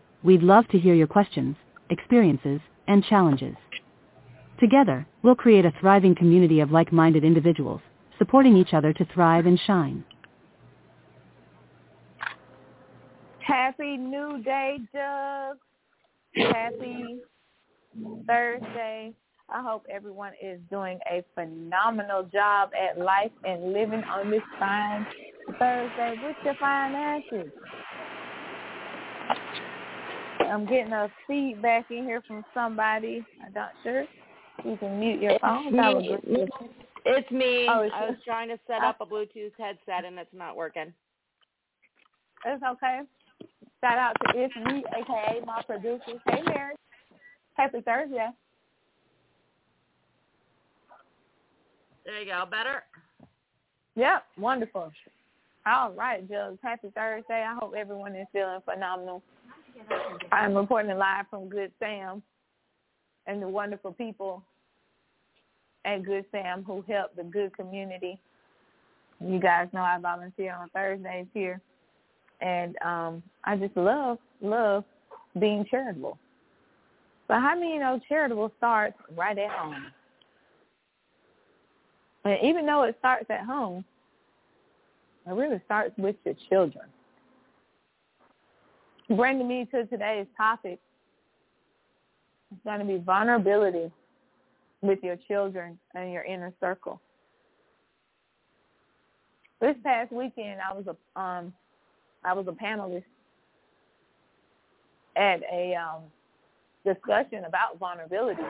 We'd love to hear your questions, experiences, and challenges. Together, we'll create a thriving community of like-minded individuals, supporting each other to thrive and shine. Happy New Day, Doug. Happy Thursday. I hope everyone is doing a phenomenal job at life and living on this fine Thursday with your finances. I'm getting a feedback in here from somebody. I'm not sure. You can mute your phone. It's me. Oh, I was trying to set up a Bluetooth headset, and it's not working. It's okay. Shout out to It's Me, a.k.a. my producer. Hey, Mary. Happy Thursday. There you go. Better? Yep. Wonderful. All right, Jules. Happy Thursday. I hope everyone is feeling phenomenal. I'm reporting live from Good Sam and the wonderful people at Good Sam who help the good community. You guys know I volunteer on Thursdays here, and I just love being charitable. But how many know charitable starts right at home? And even though it starts at home, it really starts with your children. Bringing me to today's topic, it's going to be vulnerability with your children and your inner circle. This past weekend, I was a panelist at a discussion about vulnerability,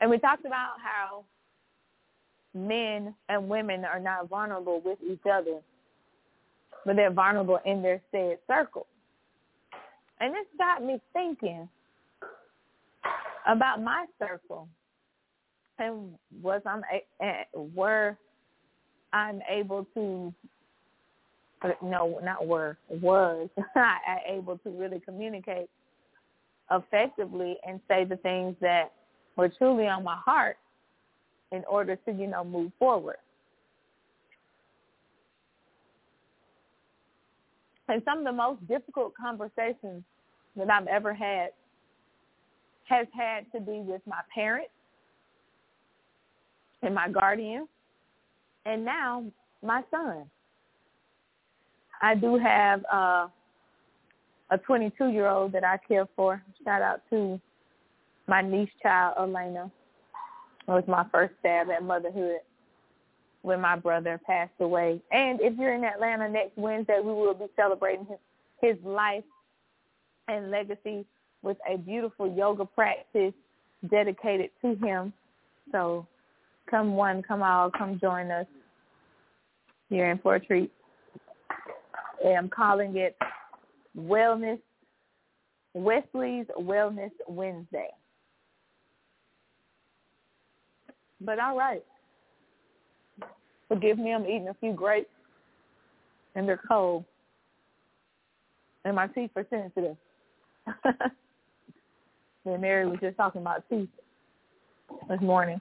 and we talked about how men and women are not vulnerable with each other, but they're vulnerable in their said circle. And this got me thinking about my circle and was I able to really communicate effectively and say the things that were truly on my heart in order to, move forward. And some of the most difficult conversations that I've ever had has had to be with my parents and my guardian, and now my son. I do have a 22-year-old that I care for. Shout out to my niece child, Elena. It was my first stab at motherhood when my brother passed away. And if you're in Atlanta next Wednesday, we will be celebrating his life and legacy with a beautiful yoga practice dedicated to him. So come one, come all, come join us here in for a treat. And I'm calling it Wellness Wesley's Wellness Wednesday. But all right. Forgive me, I'm eating a few grapes, and they're cold, and my teeth are sensitive. And Mary was just talking about teeth this morning.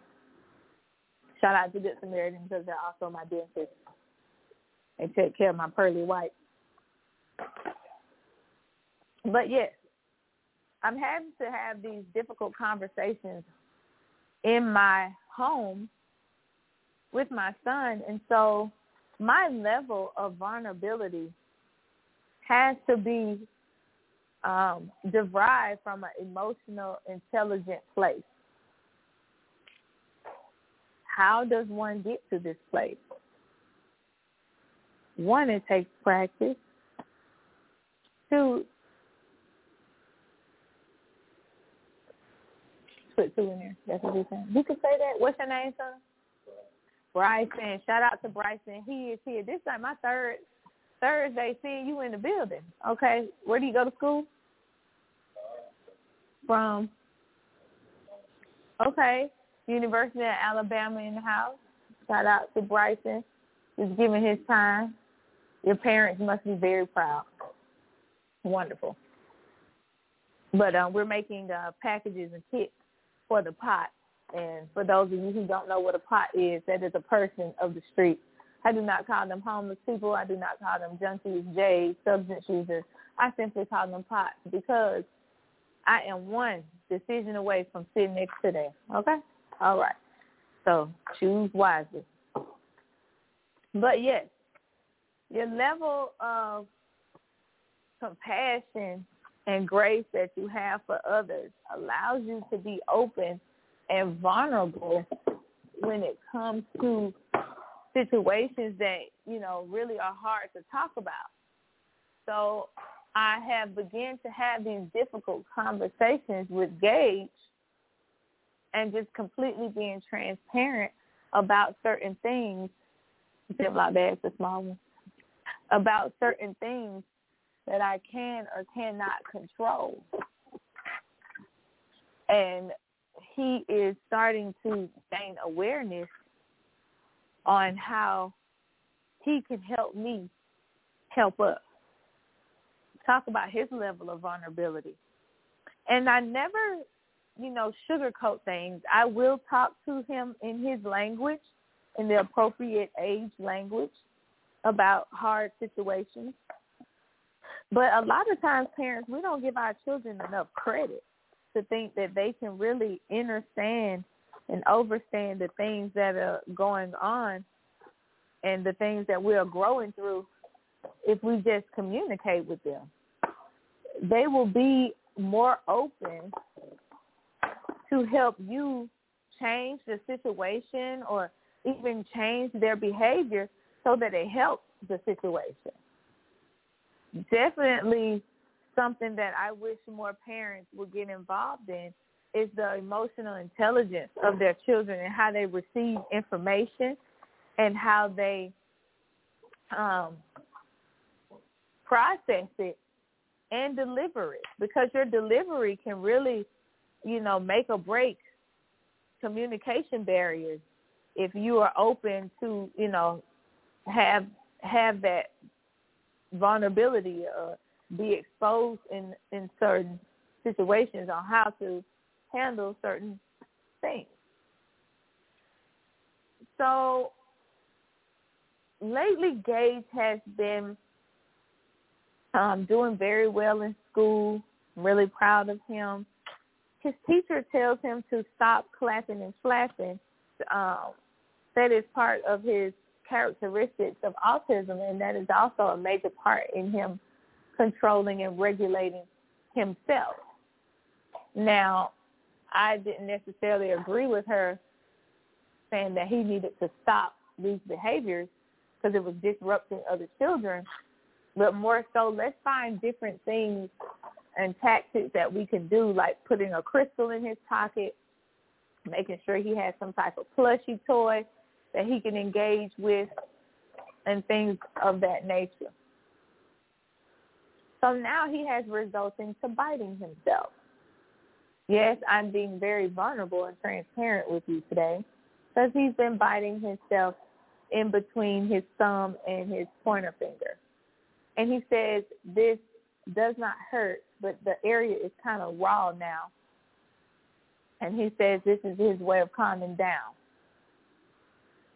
Shout out to Good Samaritans because they're also my dentist. They take care of my pearly whites. But yes, I'm having to have these difficult conversations in my home with my son, and so my level of vulnerability has to be derived from an emotional, intelligent place. How does one get to this place? One, it takes practice. Two, put two in there. That's what he's saying. You can say that. What's your name, son? Bryson. Shout out to Bryson. He is here. This is like my third Thursday seeing you in the building. Okay. Where do you go to school? From? Okay. University of Alabama in the house. Shout out to Bryson. He's giving his time. Your parents must be very proud. Wonderful. But we're making packages and kits for the pot. And for those of you who don't know what a pot is, that is a person of the street. I do not call them homeless people. I do not call them junkies, J's, substance users. I simply call them pots because I am one decision away from sitting next to them. Okay? All right. So choose wisely. But, yes, your level of compassion and grace that you have for others allows you to be open and vulnerable when it comes to situations that, you know, really are hard to talk about. So I have begun to have these difficult conversations with Gage and just completely being transparent about certain things. Ziploc bags, the small ones. About certain things that I can or cannot control. And he is starting to gain awareness on how he can help me help us. Talk about his level of vulnerability. And I never, you know, sugarcoat things. I will talk to him in his language, in the appropriate age language, about hard situations. But a lot of times, parents, we don't give our children enough credit to think that they can really understand and overstand the things that are going on and the things that we are growing through if we just communicate with them. They will be more open to help you change the situation or even change their behavior so that it helps the situation. Definitely something that I wish more parents would get involved in is the emotional intelligence of their children and how they receive information and how they process it and deliver it, because your delivery can really, you know, make or break communication barriers if you are open to, you know, have that vulnerability or be exposed in certain situations on how to handle certain things. So lately, Gage has been doing very well in school. I'm really proud of him. His teacher tells him to stop clapping and flapping. That is part of his characteristics of autism, and that is also a major part in him controlling and regulating himself. Now, I didn't necessarily agree with her saying that he needed to stop these behaviors because it was disrupting other children, but more so, let's find different things and tactics that we can do, like putting a crystal in his pocket, making sure he has some type of plushie toy that he can engage with and things of that nature. So now he has resulting to biting himself. Yes, I'm being very vulnerable and transparent with you today because he's been biting himself in between his thumb and his pointer finger. And he says, this does not hurt, but the area is kind of raw now. And he says this is his way of calming down.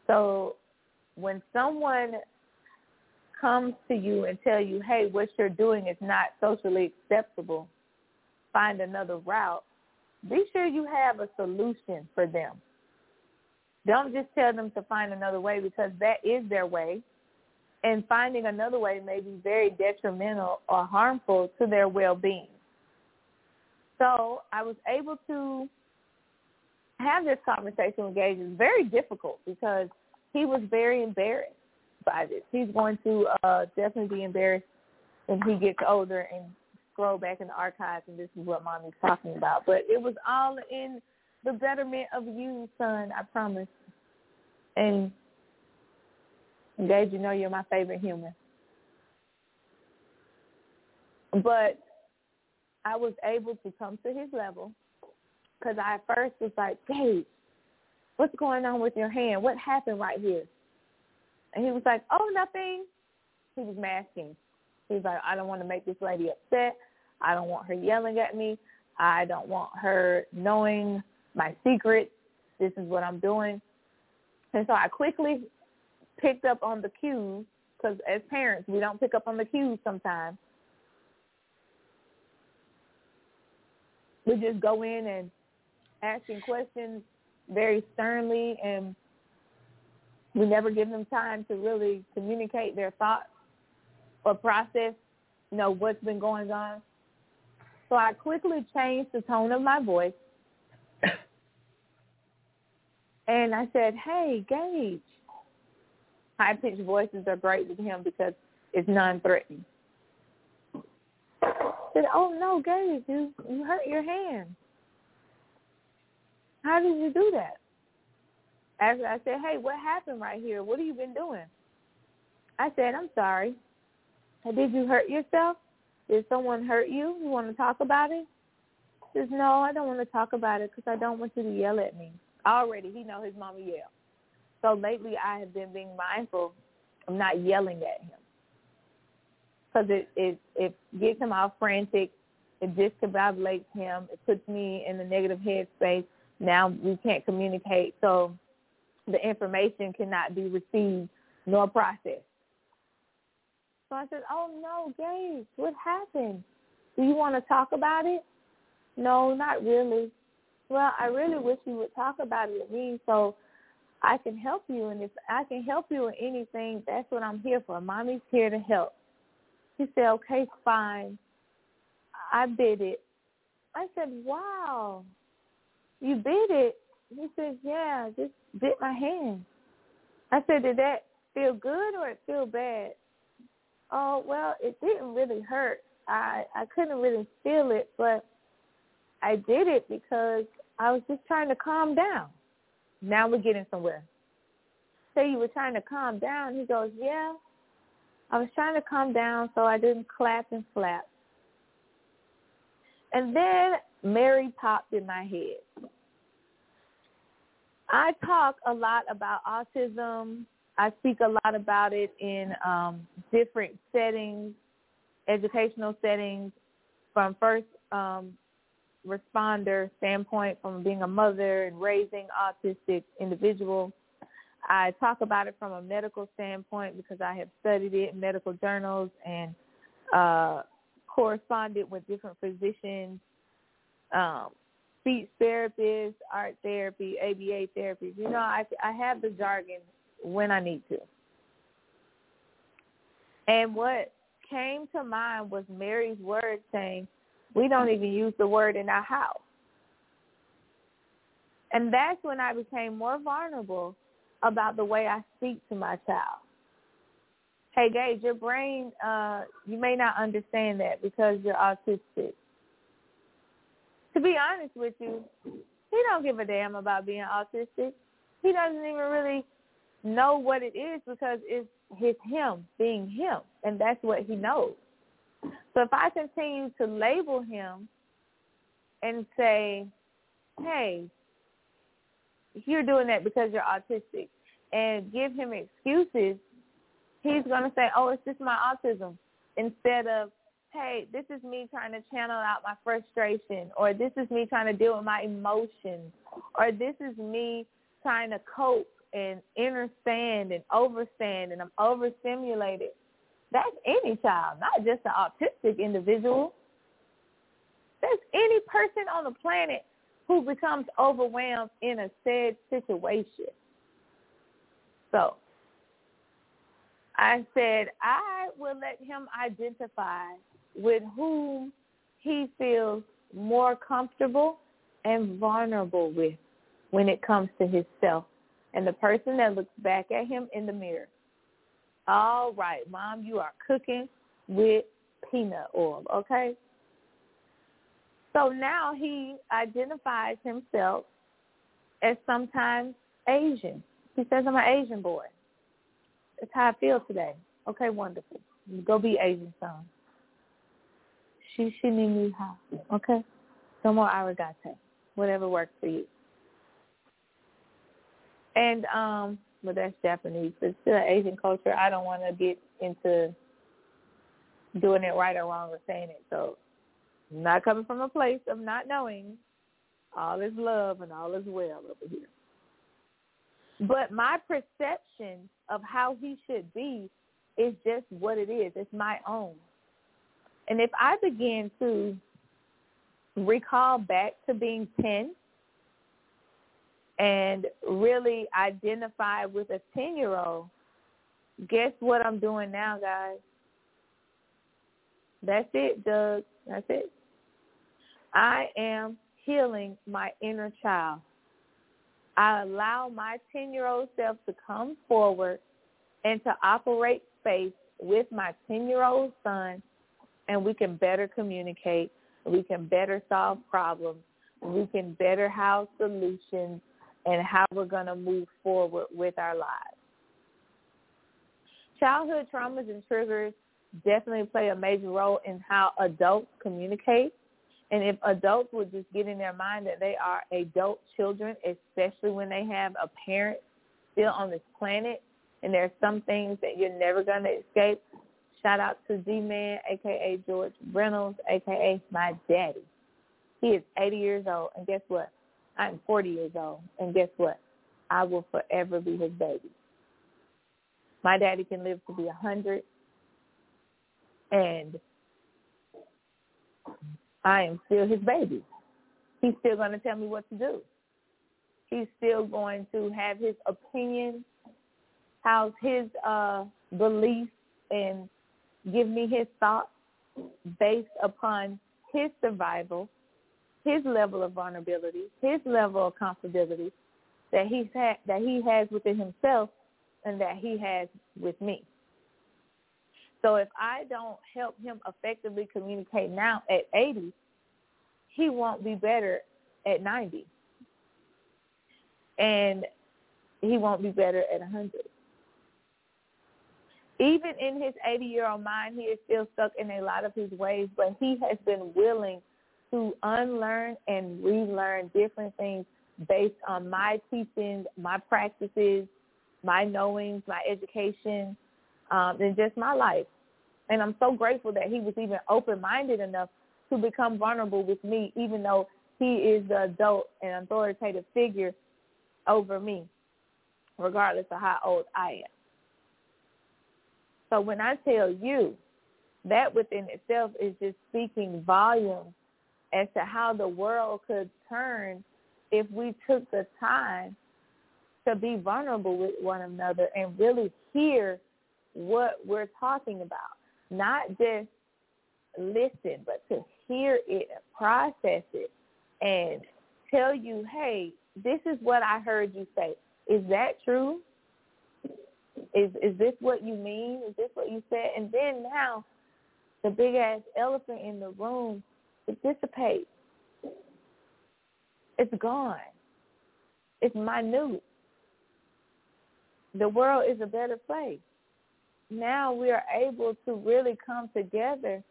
So when someone comes to you and tell you, hey, what you're doing is not socially acceptable, find another route, be sure you have a solution for them. Don't just tell them to find another way, because that is their way, and finding another way may be very detrimental or harmful to their well-being. So I was able to have this conversation with Gage. It's very difficult because he was very embarrassed by this. He's going to definitely be embarrassed when he gets older and scroll back in the archives and this is what Mommy's talking about. But it was all in the betterment of you, son, I promise. And Gage, you know you're my favorite human. But I was able to come to his level because I at first was like, Gage, what's going on with your hand? What happened right here? And he was like, oh, nothing. He was masking. He was like, I don't want to make this lady upset. I don't want her yelling at me. I don't want her knowing my secrets. This is what I'm doing. And so I quickly picked up on the cues because as parents, we don't pick up on the cues sometimes. We just go in and asking questions very sternly, and we never give them time to really communicate their thoughts or process, you know, what's been going on. So I quickly changed the tone of my voice, and I said, hey, Gage. High-pitched voices are great with him because it's non-threatening. I said, oh, no, Gage, you hurt your hand. How did you do that? After I said, hey, what happened right here? What have you been doing? I said, I'm sorry. Did you hurt yourself? Did someone hurt you? You want to talk about it? He says, no, I don't want to talk about it because I don't want you to yell at me. Already, he knows his mama yelled. So lately I have been being mindful of not yelling at him. Because it gets him all frantic, it discombobulates him, it puts me in a negative headspace. Now we can't communicate, so the information cannot be received nor processed. So I said, oh, no, Gage, what happened? Do you want to talk about it? No, not really. Well, I really wish you would talk about it with me so I can help you, and if I can help you with anything, that's what I'm here for. Mommy's here to help. He said, okay, fine. I bid it. I said, wow, you bid it? He said, yeah, I just bit my hand. I said, did that feel good or it feel bad? Oh, well, it didn't really hurt. I couldn't really feel it, but I did it because I was just trying to calm down. Now we're getting somewhere. So you were trying to calm down. He goes, yeah. I was trying to calm down so I didn't clap and flap. And then Mary popped in my head. I talk a lot about autism. I speak a lot about it in different settings, educational settings, from first responder standpoint, from being a mother and raising autistic individuals. I talk about it from a medical standpoint because I have studied it in medical journals and corresponded with different physicians, speech therapists, art therapy, ABA therapy. You know, I have the jargon when I need to. And what came to mind was Mary's word saying, we don't even use the word in our house. And that's when I became more vulnerable about the way I speak to my child. Hey, Gage, your brain, you may not understand that because you're autistic. To be honest with you, he don't give a damn about being autistic. He doesn't even really know what it is because it's his him being him, and that's what he knows. So if I continue to label him and say, hey, you're doing that because you're autistic, and give him excuses, he's going to say, oh, it's just my autism, instead of, hey, this is me trying to channel out my frustration, or this is me trying to deal with my emotions, or this is me trying to cope and understand and overstand, and I'm overstimulated. That's any child, not just an autistic individual. That's any person on the planet who becomes overwhelmed in a said situation. So I said I will let him identify with whom he feels more comfortable and vulnerable with when it comes to his self and the person that looks back at him in the mirror. All right, Mom, you are cooking with peanut oil, okay? So now he identifies himself as sometimes Asian. He says, I'm an Asian boy. That's how I feel today. Okay, wonderful. Go be Asian, son. She need me hot. Okay? No more arigato. Whatever works for you. And, but that's Japanese. It's still Asian culture. I don't want to get into doing it right or wrong or saying it. So I'm not coming from a place of not knowing. All is love and all is well over here. But my perception of how he should be is just what it is. It's my own. And if I begin to recall back to being 10 and really identify with a 10-year-old, guess what I'm doing now, guys? That's it, Doug. That's it. I am healing my inner child. I allow my 10-year-old self to come forward and to operate space with my 10-year-old son, and we can better communicate, we can better solve problems, we can better house solutions and how we're going to move forward with our lives. Childhood traumas and triggers definitely play a major role in how adults communicate. And if adults would just get in their mind that they are adult children, especially when they have a parent still on this planet, and there are some things that you're never going to escape. Shout out to D-Man, a.k.a. George Reynolds, a.k.a. my daddy. He is 80 years old, and guess what? I am 40 years old, and guess what? I will forever be his baby. My daddy can live to be 100, and I am still his baby. He's still going to tell me what to do. He's still going to have his opinion, house his beliefs, and give me his thoughts based upon his survival, his level of vulnerability, his level of comfortability that he has within himself and that he has with me. So if I don't help him effectively communicate now at 80, he won't be better at 90. And he won't be better at 100. Even in his 80-year-old mind, he is still stuck in a lot of his ways, but he has been willing to unlearn and relearn different things based on my teachings, my practices, my knowings, my education, and just my life. And I'm so grateful that he was even open-minded enough to become vulnerable with me, even though he is the adult and authoritative figure over me, regardless of how old I am. So when I tell you, that within itself is just speaking volumes as to how the world could turn if we took the time to be vulnerable with one another and really hear what we're talking about. Not just listen, but to hear it and process it and tell you, hey, this is what I heard you say. Is that true? Is this what you mean? Is this what you said? And then now the big-ass elephant in the room, it dissipates. It's gone. It's minute. The world is a better place. Now we are able to really come together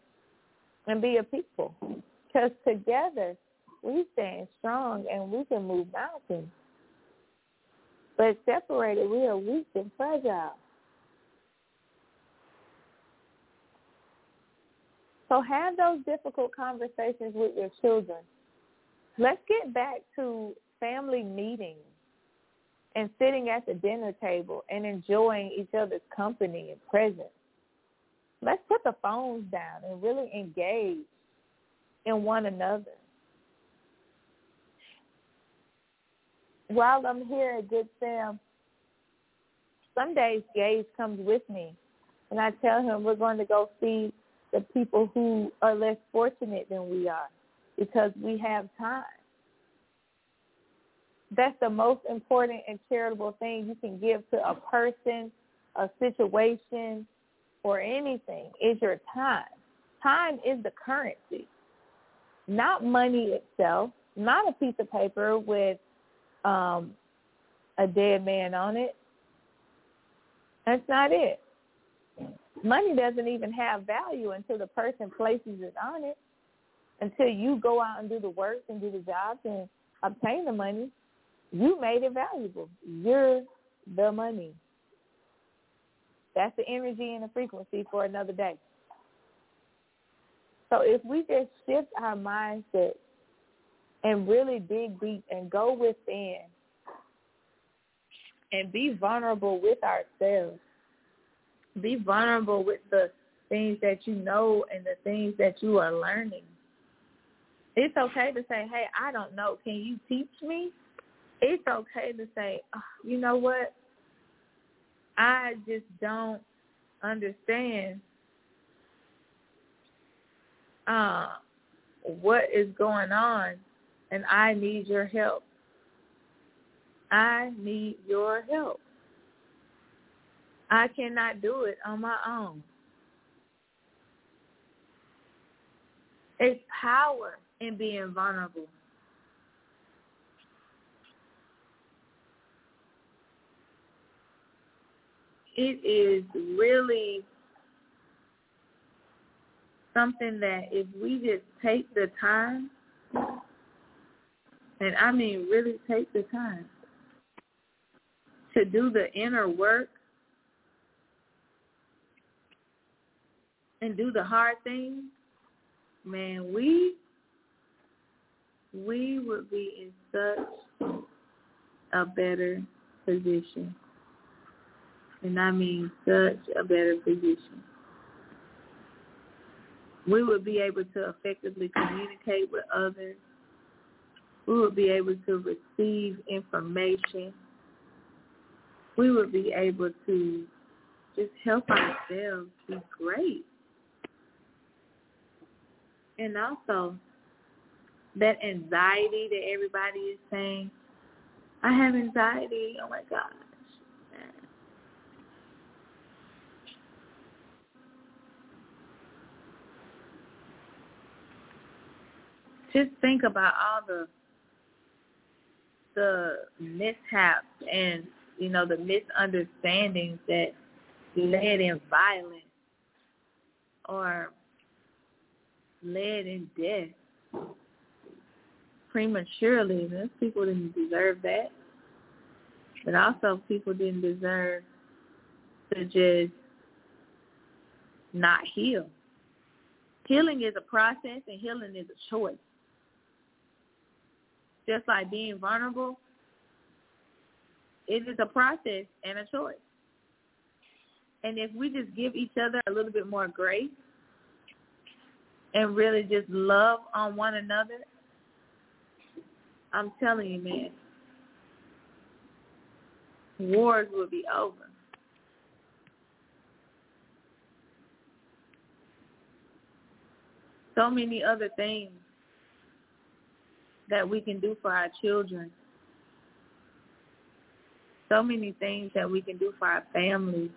and be a people, because together we stand strong and we can move mountains. But separated, we are weak and fragile. So have those difficult conversations with your children. Let's get back to family meetings and sitting at the dinner table and enjoying each other's company and presence. Let's put the phones down and really engage in one another. While I'm here at Good Sam, some days Gage comes with me, and I tell him we're going to go feed the people who are less fortunate than we are. because we have time. That's the most important and charitable thing you can give to a person, a situation, or anything is your time. Time is the currency, not money itself, not a piece of paper with a dead man on it. That's not it. Money doesn't even have value until the person places it on it, until you go out and do the work and do the jobs and obtain the money. You made it valuable. You're the money. That's the energy and the frequency for another day. So if we just shift our mindset and really dig deep and go within and be vulnerable with ourselves, be vulnerable with the things that you know and the things that you are learning. It's okay to say, hey, I don't know. Can you teach me? It's okay to say, oh, you know what? I just don't understand what is going on, and I need your help. I need your help. I cannot do it on my own. It's power in being vulnerable. It is really something that if we just take the time, and I mean really take the time to do the inner work and do the hard things, man, we would be in such a better position. And I mean such a better position. We would be able to effectively communicate with others. We would be able to receive information. We would be able to just help ourselves be great. And also, that anxiety that everybody is saying, I have anxiety, oh my God. Just think about all the mishaps and, you know, the misunderstandings that led in violence or led in death prematurely. Those people didn't deserve that. But also people didn't deserve to just not heal. Healing is a process and healing is a choice. Just like being vulnerable, it is a process and a choice. And if we just give each other a little bit more grace and really just love on one another, I'm telling you, man, wars will be over. So many other things that we can do for our children. So many things that we can do for our families.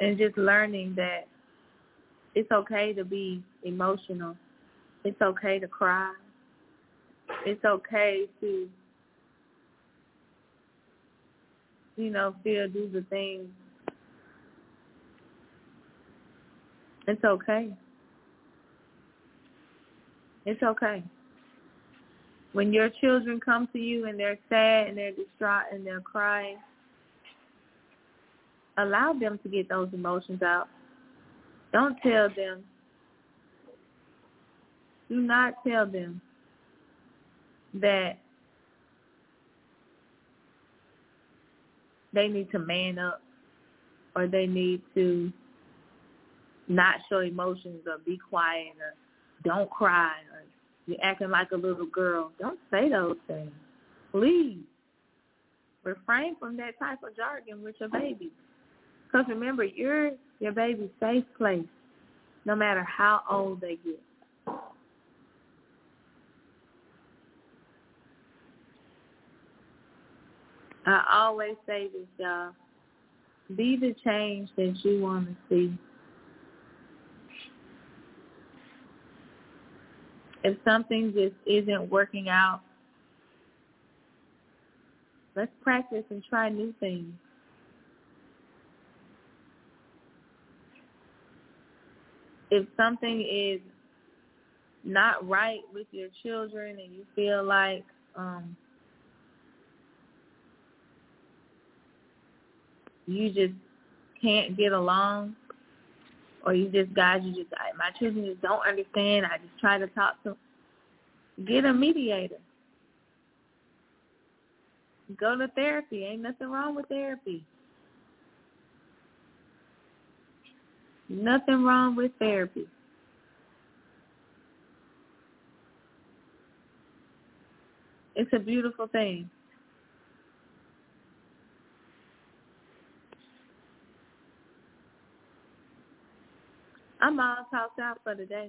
And just learning that it's okay to be emotional. It's okay to cry. It's okay to, you know, still do the things. It's okay. It's okay. When your children come to you and they're sad and they're distraught and they're crying, allow them to get those emotions out. Don't tell them. Do not tell them that they need to man up or they need to not show emotions or be quiet or don't cry or you're acting like a little girl. Don't say those things. Please refrain from that type of jargon with your baby. Because remember, you're your baby's safe place. no matter how old they get. I always say this, y'all. Be the change that you want to see. If something just isn't working out, let's practice and try new things. If something is not right with your children and you feel like you just can't get along, or my children just don't understand, I just try to talk to them, get a mediator. Go to therapy. Ain't nothing wrong with therapy. Nothing wrong with therapy. It's a beautiful thing. I'm all talked out for the day.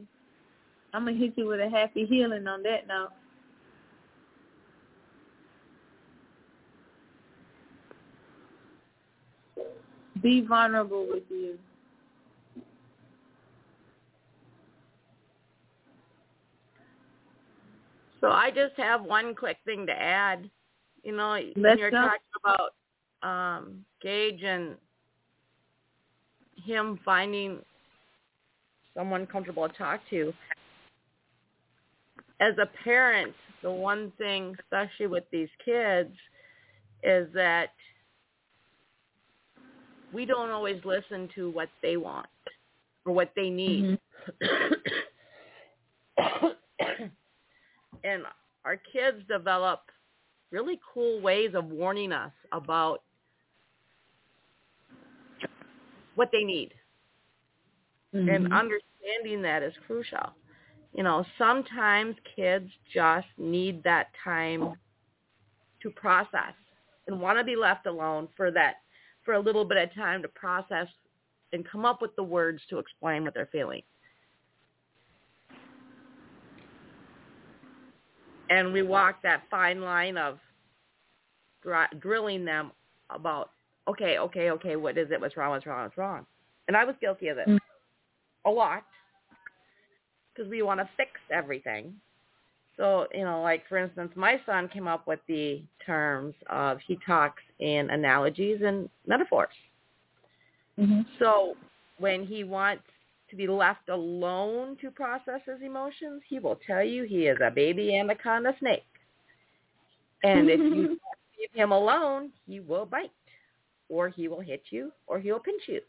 I'm going to hit you with a happy healing on that note. Be vulnerable with you. So I just have one quick thing to add. You know, when you're talking about Gage and him finding someone comfortable to talk to, as a parent, the one thing, especially with these kids, is that we don't always listen to what they want or what they need. Mm-hmm. And our kids develop really cool ways of warning us about what they need. Mm-hmm. And understanding that is crucial. You know, sometimes kids just need that time to process and want to be left alone for a little bit of time to process and come up with the words to explain what they're feeling. And we walk that fine line of drilling them about, okay, what is it? What's wrong? And I was guilty of this a lot, because we want to fix everything. So, you know, like, for instance, my son came up with the terms of, he talks in analogies and metaphors. Mm-hmm. So when he wants to be left alone to process his emotions, he will tell you he is a baby anaconda snake. And if you leave him alone, he will bite, or he will hit you, or he will pinch you.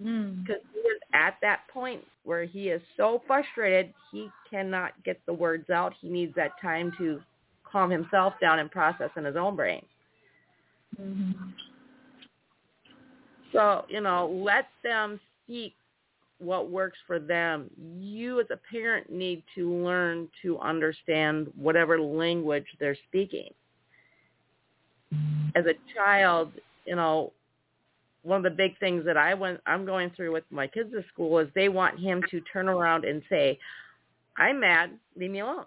Because he is at that point where he is so frustrated, he cannot get the words out. He needs that time to calm himself down and process in his own brain. Mm-hmm. So, you know, let them seek what works for them. You as a parent need to learn to understand whatever language they're speaking. As a child, you know, one of the big things that I'm going through with my kids at school is they want him to turn around and say, "I'm mad, leave me alone."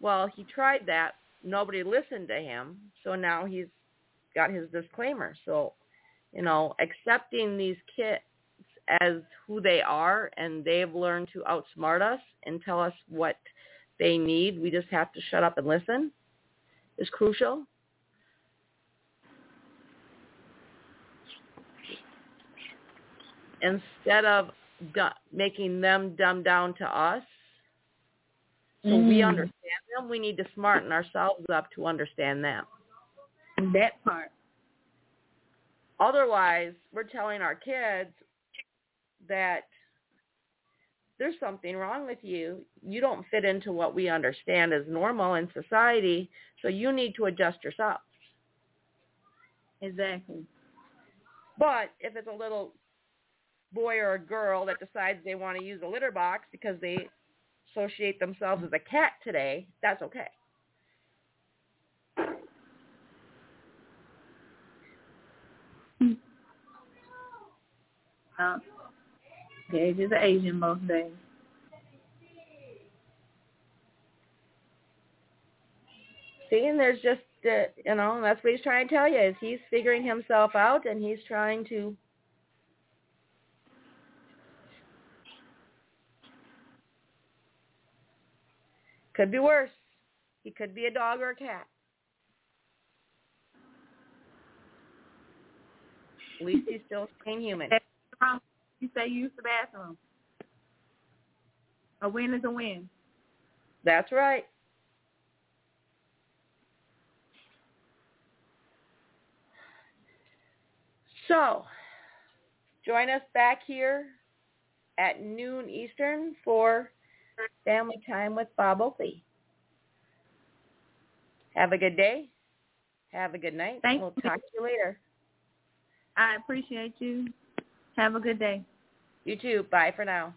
Well, he tried that. Nobody listened to him. So now he's got his disclaimer. So, you know, accepting these kids as who they are, and they've learned to outsmart us and tell us what they need. We just have to shut up and listen is crucial. Instead of making them dumb down to us, so we understand them, we need to smarten ourselves up to understand them. That part. Otherwise, we're telling our kids that there's something wrong with you. You don't fit into what we understand as normal in society, so you need to adjust yourself. Exactly. But if it's a little boy or a girl that decides they want to use a litter box because they associate themselves as a cat today, that's okay. They're just Asian most days. See, and there's just, that's what he's trying to tell you, is he's figuring himself out, and he's trying to could be worse. He could be a dog or a cat. At least he's still staying human. You say use the bathroom. A win is a win. That's right. So, join us back here at noon Eastern for Family Time with Bob Olfee. Have a good day. Have a good night. We'll talk to you later. I appreciate you. Have a good day. You too. Bye for now.